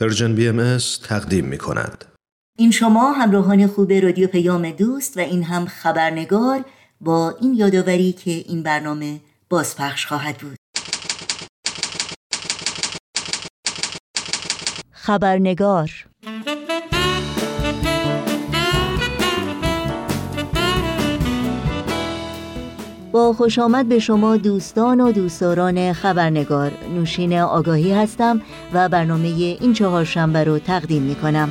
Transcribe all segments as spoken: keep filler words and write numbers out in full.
پرژن بی ام اس تقدیم می کند. این شما همراهان خوب رادیو پیام دوست و این هم خبرنگار با این یادآوری که این برنامه بازپخش خواهد بود. خبرنگار با خوش آمد به شما دوستان و دوستداران خبرنگار، نوشین آگاهی هستم و برنامه این چهارشنبه رو تقدیم می کنم.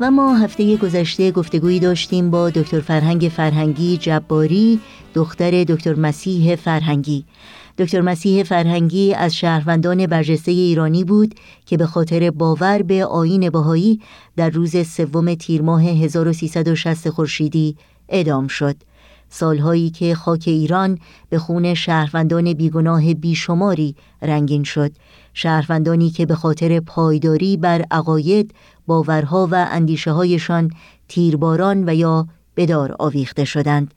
و ما هفته گذشته گفتگویی داشتیم با دکتر فرهنگ فرهنگی جباری، دختر دکتر مسیح فرهنگی. دکتر مسیح فرهنگی از شهروندان برجسته ایرانی بود که به خاطر باور به آیین بهایی در روز سوم تیر ماه هزار و سیصد و شصت خورشیدی اعدام شد. سالهایی که خاک ایران به خون شهروندان بیگناه بیشماری رنگین شد، شهروندانی که به خاطر پایداری بر عقاید، باورها و اندیشه هایشان تیرباران و یا بدار آویخته شدند.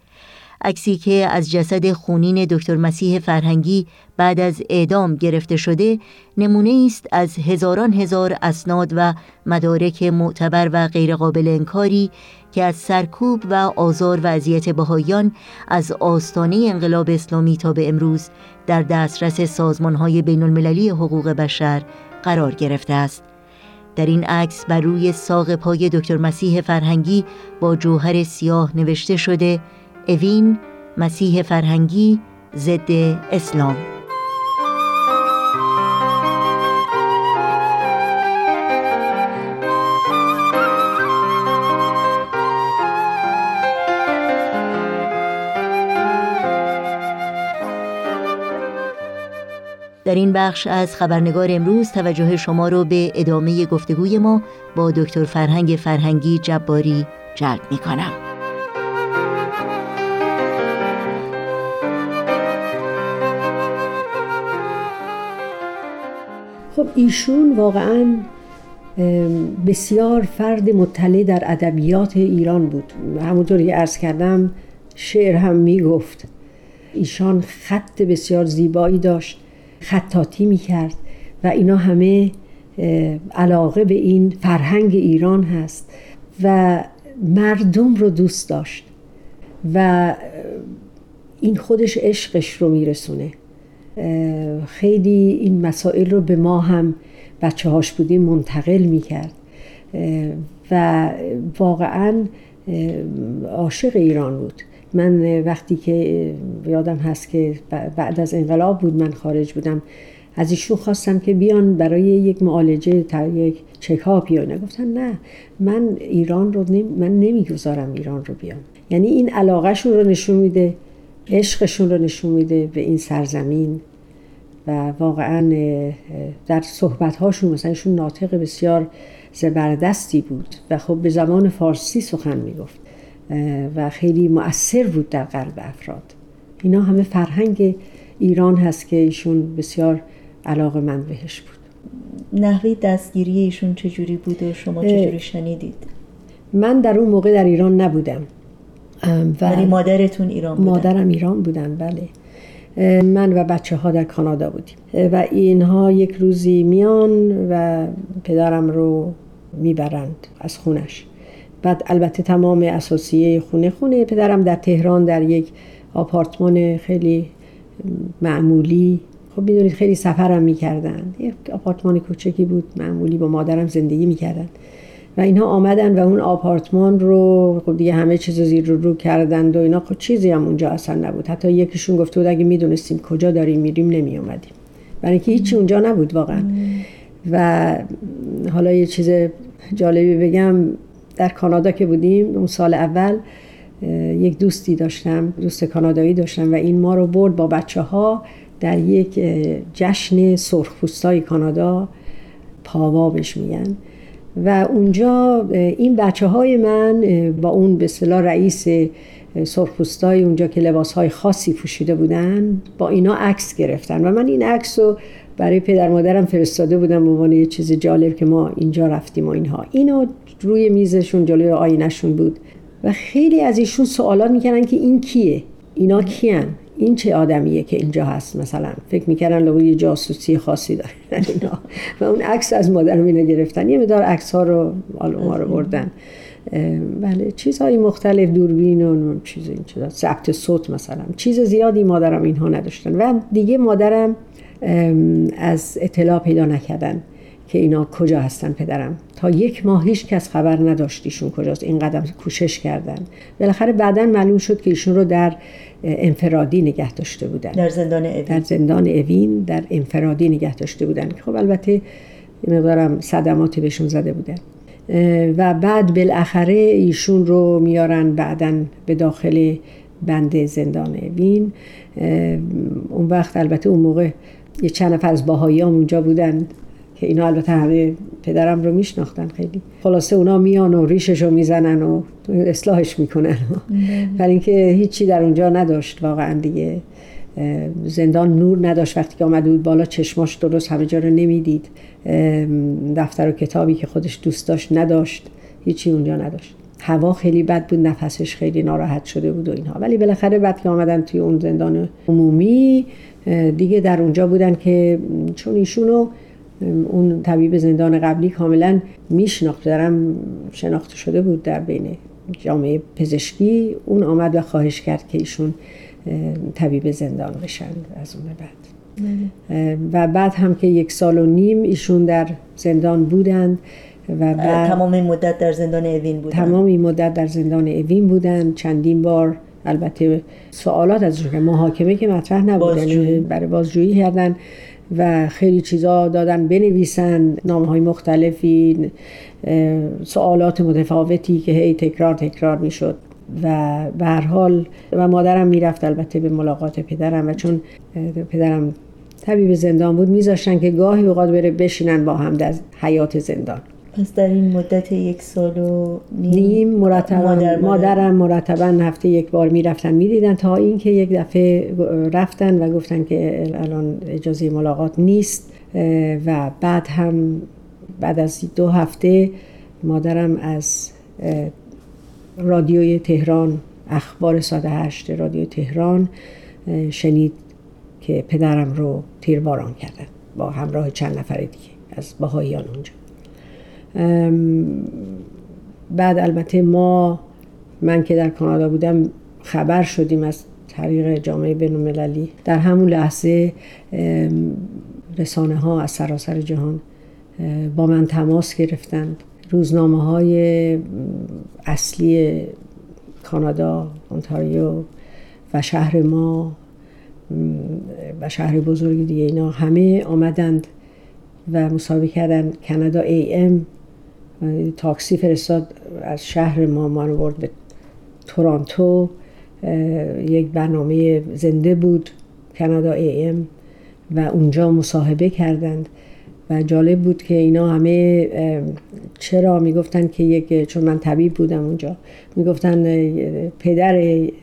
عکسی که از جسد خونین دکتر مسیح فرهنگی بعد از اعدام گرفته شده نمونه است از هزاران هزار اسناد و مدارک معتبر و غیرقابل انکاری که از سرکوب و آزار و اذیت بهائیان از آستانه انقلاب اسلامی تا به امروز در دسترس سازمان‌های بین‌المللی حقوق بشر قرار گرفته است. در این عکس بر روی ساق پای دکتر مسیح فرهنگی با جوهر سیاه نوشته شده: اوین، مسیح فرهنگی، ضد اسلام. در این بخش از خبرنگار امروز توجه شما رو به ادامه گفتگوی ما با دکتر فرهنگ فرهنگی جباری جلب می‌کنم. خب ایشون واقعاً بسیار فرد مطلع در ادبیات ایران بود. همونطور که عرض کردم شعر هم میگفت. ایشان خط بسیار زیبایی داشت، خطاطی میکرد و اینا همه علاقه به این فرهنگ ایران هست و مردم رو دوست داشت و این خودش عشقش رو میرسونه. خیلی این مسائل رو به ما هم بچه هاش بودیم منتقل میکرد و واقعا عاشق ایران بود. من وقتی که یادم هست که بعد از انقلاب بود، من خارج بودم، از ایشون خواستم که بیان برای یک معالجه تا یک چکاپ بیان. گفتن نه، من ایران رو نمی... من نمیگذارم ایران رو بیان. یعنی این علاقه شون رو نشون میده، عشقشون رو نشون میده به این سرزمین و واقعا در صحبت‌هاشون مثلا ایشون ناطق بسیار زبردستی بود و خب به زبان فارسی سخن میگفت و خیلی مؤثر بود در قلب افراد. اینا همه فرهنگ ایران هست که ایشون بسیار علاقه‌مند بهش بود. نحوه دستگیری ایشون چجوری بود و شما چجوری شنیدید؟ من در اون موقع در ایران نبودم. ولی مادرتون ایران بودن؟ مادرم ایران بودن، بله. من و بچه ها در کانادا بودیم و اینها یک روزی میان و پدرم رو میبرند از خونش. بعد البته تمام اساسیه خونه خونه پدرم در تهران در یک آپارتمان خیلی معمولی. خب میدونید خیلی سفرم میکردن، یک آپارتمان کوچکی بود معمولی، با مادرم زندگی میکردن و اینها آمدن و اون آپارتمان رو خب دیگه همه چیز رو زیر رو رو کردند و اینا. خب چیزی هم اونجا اصلا نبود. حتی یکیشون گفته بود اگه میدونستیم کجا داریم میریم نمی اومدیم، برای اینکه هیچی اونجا نبود واقعا. و حالا یه چیز جالبی بگم، در کانادا که بودیم اون سال اول یک دوستی داشتم، دوست کانادایی داشتم و این ما رو برد با بچه‌ها در یک جشن سرخپوستای کانادا، پاوابش میگن، و اونجا این بچه‌های من با اون به اصطلاح رئیس سرخپوستای اونجا که لباس‌های خاصی پوشیده بودن با اینا عکس گرفتن و من این عکس رو برای پدر مادرم فرستاده بودم به عنوان یه چیز جالب که ما اینجا رفتیم و اینها. اینو روی میزشون جلوی آینه‌شون بود و خیلی از ایشون سوالات میکنن که این کیه، اینا کیان، این چه آدمیه که اینجا هست. مثلا فکر میکردن لابد یه جاسوسی خاصی دارن اینا و اون عکس از مادرم اینا گرفتن، یه مقدار عکس‌ها رو آلوما رو بردن، بله، چیزهای مختلف، دوربین و چیز این چیزا، ضبط صوت مثلا، چیز زیادی مادرم اینها نداشتن و دیگه مادرم از اطلاع پیدا نکردن که اینا کجا هستن. پدرم تا یک ماه هیچ کس خبر نداشت ایشون کجاست. این قدم کوشش کردن، بالاخره بعداً معلوم شد که ایشون رو در انفرادی نگه داشته بودن، در زندان اوین، در زندان اوین در انفرادی نگه داشته بودن. خب البته مقدارم صدمات بهشون زده بودن و بعد بالاخره ایشون رو میارن بعداً به داخل بند زندان اوین. اون وقت البته اون موقع یه چند نفر از باهائیام اونجا بودن که اینا البته همه پدرم رو میشناختن خیلی. خلاصه اونا میان و ریشش رو میزنن و اصلاحش میکنن، ولی اینکه هیچی در اونجا نداشت واقعا دیگه. زندان نور نداشت، وقتی که آمده بود بالا چشماش درست همه جا رو نمیدید، دفتر و کتابی که خودش دوست داشت نداشت، هیچی اونجا نداشت. هوا خیلی بد بود، نفسش خیلی ناراحت شده بود و اینها. ولی بالاخره بعد که آمدن توی اون زندان عمومی دیگه در اونجا بودن که چون ایشونو اون طبیب زندان قبلی کاملا میشناخت، دارم شناخته شده بود در بین جامعه پزشکی، اون آمد و خواهش کرد که ایشون طبیب زندان بشن از اون بعد. نه. و بعد هم که یک سال و نیم ایشون در زندان بودند و بعد تمام این مدت در زندان اوین بودن تمام این مدت در زندان اوین بودن چندین بار البته سوالات ازشون، محاکمه که مطرح نبودن، برای بازجویی کردن و خیلی چیزا دادن بنویسن، نامهای مختلفی، سوالات متفاوتی که هی تکرار تکرار میشد و به هر حال و مادرم میرفت البته به ملاقات پدرم و چون پدرم طبیب زندان بود میذاشتن که گاهی اوقات بره بشینن با هم در حیات زندان. پس در این مدت یک سال و نیم مرتبا مادر مادرم مرتبا هفته یک بار میرفتن میدیدن، تا اینکه یک دفعه رفتن و گفتن که الان اجازه ملاقات نیست. و بعد هم بعد از دو هفته مادرم از رادیوی تهران، اخبار ساعت هشت رادیو تهران شنید که پدرم رو تیرباران کردن با همراه چند نفر دیگه از بهائیان اونجا. بعد البته ما من که در کانادا بودم خبر شدیم از طریق جامعه بنو مللی. در همون لحظه رسانه ها از سراسر جهان با من تماس گرفتند، روزنامه های اصلی کانادا، اونتاریو و شهر ما و شهر بزرگی دیگه، اینا همه آمدند و مسابقه کردن. کانادا ای ام تاکسی فرستاد از شهر ما، ما رو برد به تورانتو، یک برنامه زنده بود کانادا ای ام و اونجا مصاحبه کردند و جالب بود که اینا همه چرا میگفتن که یک، چون من طبیب بودم اونجا، میگفتن پدر یک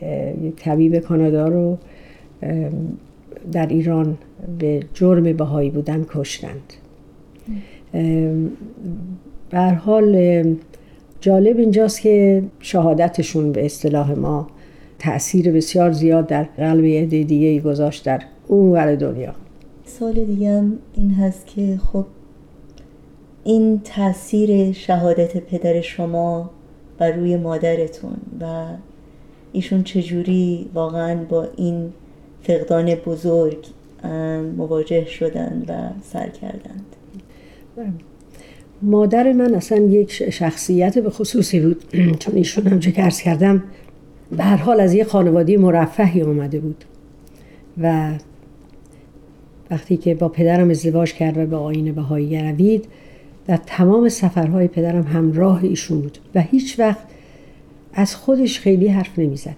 طبیب کانادا رو در ایران به جرم بهایی بودن کشتند. به هر حال جالب اینجاست که شهادتشون به اصطلاح ما تأثیر بسیار زیاد در قلب یه دیگه گذاشت در اون ور دنیا. سال دیگه هم این هست که خب این تأثیر شهادت پدر شما بر روی مادرتون و ایشون چجوری واقعا با این فقدان بزرگ مواجه شدند و سر کردند. مادر من اصلا یک شخصیت به خصوصی بود چون ایشون هم چه که عرض کردم به هر حال از یه خانواده مرفهی اومده بود و وقتی که با پدرم ازدواج کرد و به آیین بهایی روید، در تمام سفرهای پدرم همراه ایشون بود و هیچ وقت از خودش خیلی حرف نمیزد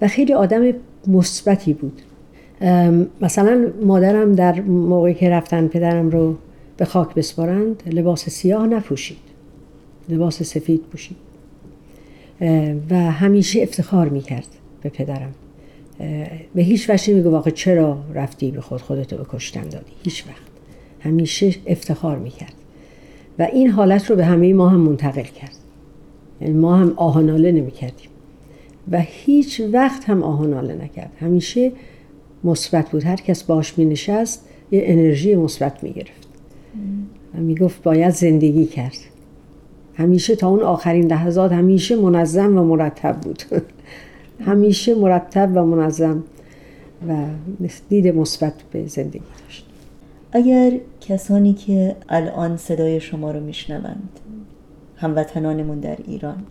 و خیلی آدم مثبتی بود. مثلا مادرم در موقعی که رفتن پدرم رو به خاک بسپارند لباس سیاه نپوشید، لباس سفید پوشید و همیشه افتخار میکرد به پدرم، به هیچ وجه نمیگفت واقعا چرا رفتی به خود خودتو به کشتن دادی، هیچ وقت، همیشه افتخار میکرد و این حالت رو به همه ما هم منتقل کرد. ما هم آهناله نمی کردیم و هیچ وقت هم آهناله نکرد. همیشه مثبت بود. هر کس باش می نشست یه انرژی مثبت می گرفت و می گفت باید زندگی کرد. همیشه تا اون آخرین لحظات همیشه منظم و مرتب بود. همیشه مرتب و منظم و دید مثبت به زندگی داشت. اگر کسانی که الان صدای شما رو میشنوند، هموطنانمون در ایران،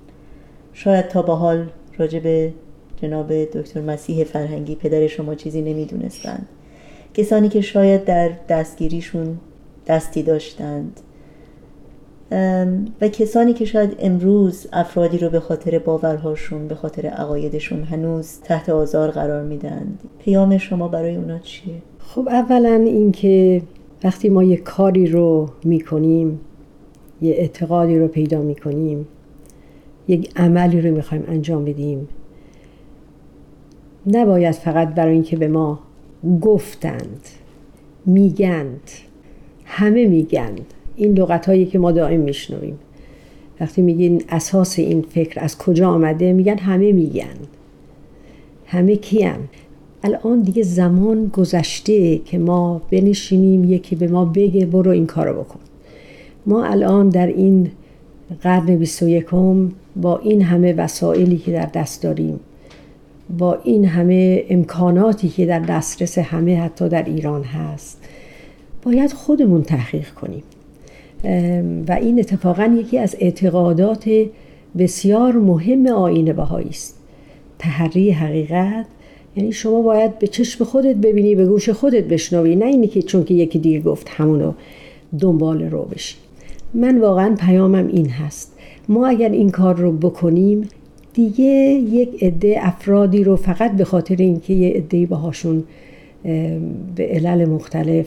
شاید تا به حال راجع به جناب دکتر مسیح فرهنگی پدر شما چیزی نمیدونستند، کسانی که شاید در دستگیریشون دستی داشتند و کسانی که شاید امروز افرادی رو به خاطر باورهاشون، به خاطر عقایدشون هنوز تحت آزار قرار میدن، پیام شما برای اونا چیه؟ خب اولا این که وقتی ما یه کاری رو میکنیم، یه اعتقادی رو پیدا میکنیم، یک عملی رو میخوایم انجام بدیم، نباید فقط برای اینکه به ما گفتند، میگند، همه میگند، این لغتایی که ما دائم میشنویم. وقتی میگین اساس این فکر از کجا آمده، میگن همه میگن. همه کیم؟ الان دیگه زمان گذشته که ما بنشینیم یکی به ما بگه برو این کارو بکن. ما الان در این قرن بیست و یکم با این همه وسایلی که در دست داریم، با این همه امکاناتی که در دسترس همه حتی در ایران هست، باید خودمون تحقیق کنیم. و این اتفاقا یکی از اعتقادات بسیار مهم آیین بهایی است، تحری حقیقت. یعنی شما باید به چشم خودت ببینی، به گوش خودت بشنوی، نه اینی که چون که یکی دیگه گفت همونو دنبال رو بشی. من واقعا پیامم این هست، ما اگر این کار رو بکنیم دیگه یک عده افرادی رو فقط به خاطر اینکه یه عده‌ای باهاشون به علل مختلف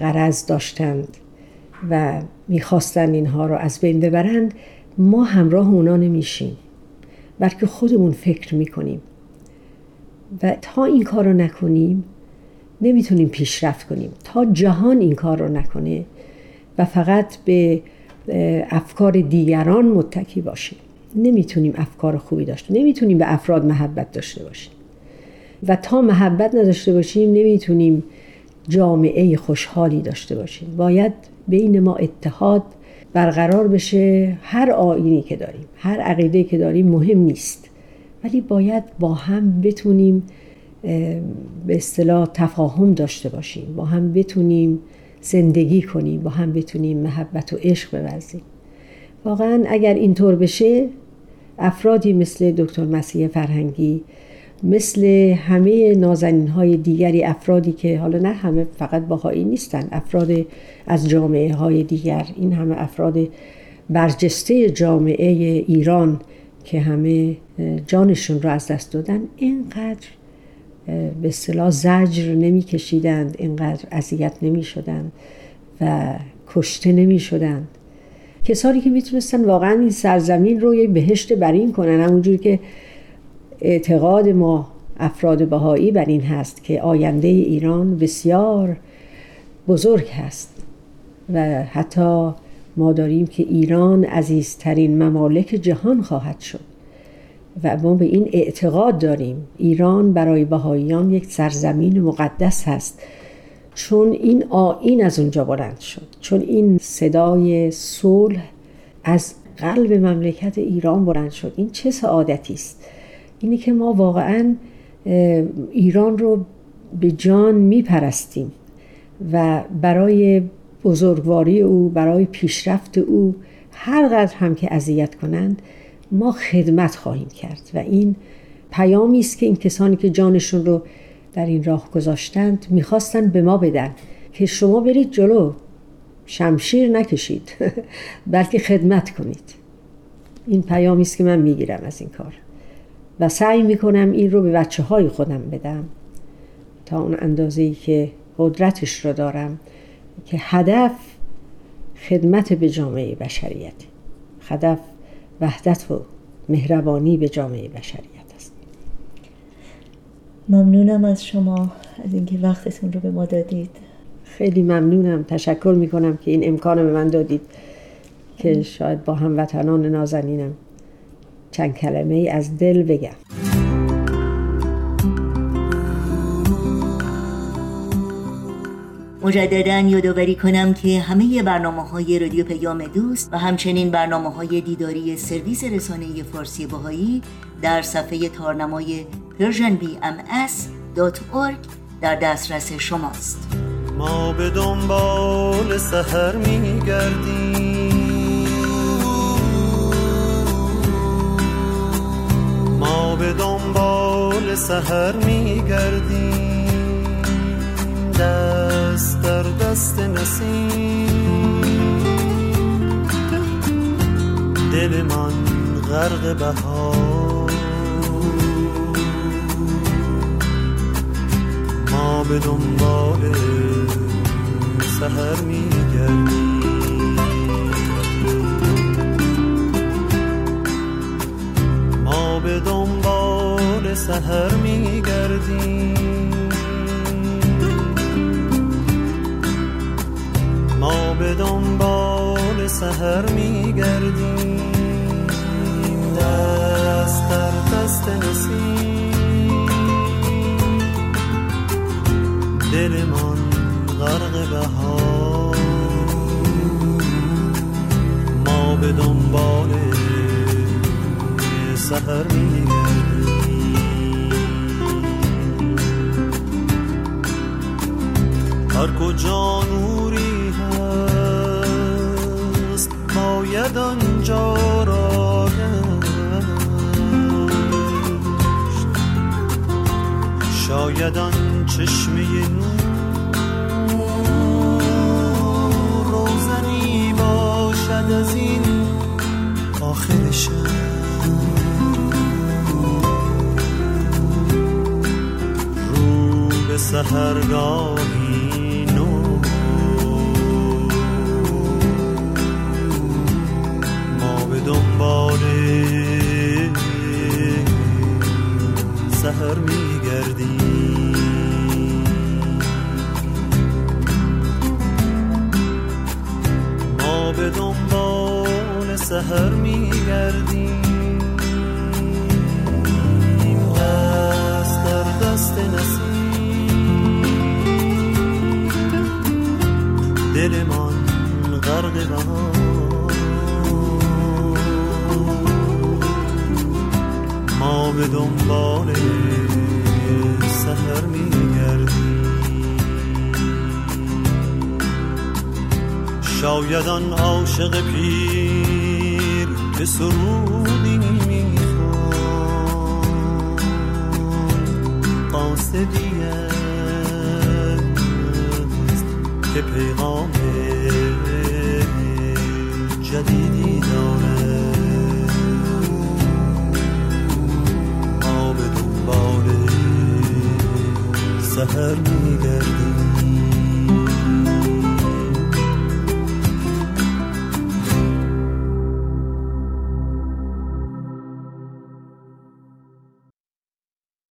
غرض داشتند و میخواستن اینها رو از بین ببرند، ما همراه اونا نمیشیم، بلکه خودمون فکر میکنیم. و تا این کار رو نکنیم نمیتونیم پیشرفت کنیم. تا جهان این کار رو نکنه و فقط به افکار دیگران متکی باشیم، نمیتونیم افکار خوبی داشته، نمیتونیم به افراد محبت داشته باشیم. و تا محبت نداشته باشیم نمیتونیم جامعه خوشحالی داشته باشیم. باید بین ما اتحاد برقرار بشه. هر آیینی که داریم، هر عقیده‌ای که داریم مهم نیست، ولی باید با هم بتونیم به اصطلاح تفاهم داشته باشیم، با هم بتونیم زندگی کنیم، با هم بتونیم محبت و عشق بورزیم. واقعا اگر اینطور بشه، افرادی مثل دکتر مسیح فرهنگی، مثل همه نازنین‌های دیگری، افرادی که حالا نه همه فقط بهایی نیستن، افراد از جامعه‌های دیگر، این همه افراد برجسته جامعه ایران که همه جانشون رو از دست دادن، اینقدر به اصطلاح زجر نمی‌کشیدند، اینقدر اذیت نمی‌شدند و کشته نمی‌شدند. کسانی که میتونستن واقعا این سرزمین رو یه بهشت برین کنن، همونجوری که اعتقاد ما افراد بهایی بر این هست که آینده ایران بسیار بزرگ هست و حتی ما داریم که ایران عزیزترین ممالک جهان خواهد شد و ما به این اعتقاد داریم. ایران برای بهاییان یک سرزمین مقدس هست، چون این آیین از اونجا بلند شد، چون این صدای صلح از قلب مملکت ایران بلند شد. این چه سعادتی است! اینی که ما واقعا ایران رو به جان میپرستیم و برای بزرگواری او، برای پیشرفت او، هر قدر هم که اذیت کنند ما خدمت خواهیم کرد. و این پیامی است که این کسانی که جانشون رو در این راه گذاشتند میخواستن به ما بدن که شما برید جلو، شمشیر نکشید بلکه خدمت کنید. این پیامی است که من میگیرم از این کار و سعی میکنم این رو به بچه های خودم بدم تا اون اندازه‌ای که قدرتش رو دارم، که هدف خدمت به جامعه بشریت، هدف وحدت و مهربانی به جامعه بشریت است. ممنونم از شما، از اینکه وقتتون رو به ما دادید. خیلی ممنونم، تشکر میکنم که این امکان رو به من دادید که شاید با هموطنان نازنینم چند کلمه ای از دل بگم. مجدداً یادآوری کنم که همه برنامه‌های رادیو پیام دوست و همچنین برنامه‌های دیداری سرویس رسانه فارسی بهایی در صفحه تارنمای پرشین بی ام اس دات او آر جی در دسترس شماست. ما به دنبال سحر می‌گردیم، ما به دنبال سحر می‌گردیم، دست در دست نسیم، دل من غرق بهار، ما به دنبال سحر می‌گردیم. ما به دنبال سحر می‌گردیم، ما به دنبال سحر می‌گردیم، دست در دست نسیم، دل من غرق بهار، ما به دنبال سحر می‌گردیم. هر کجا نوری هست باید آنجا را گشت، شاید آن چشمه نور روزنی باشد از این آخر شب، رو به سحرگاه سحر می‌گردیم. ما به دنبال سحر می‌گردیم، دست در دست نسیم، دلمان غرق بهار، ما به دنبال سحر می‌گردیم. شاید آن عاشق پیر که سرودی می‌خواند قاصدی است که پیغام جدیدی دارد، سحر می‌گردیم.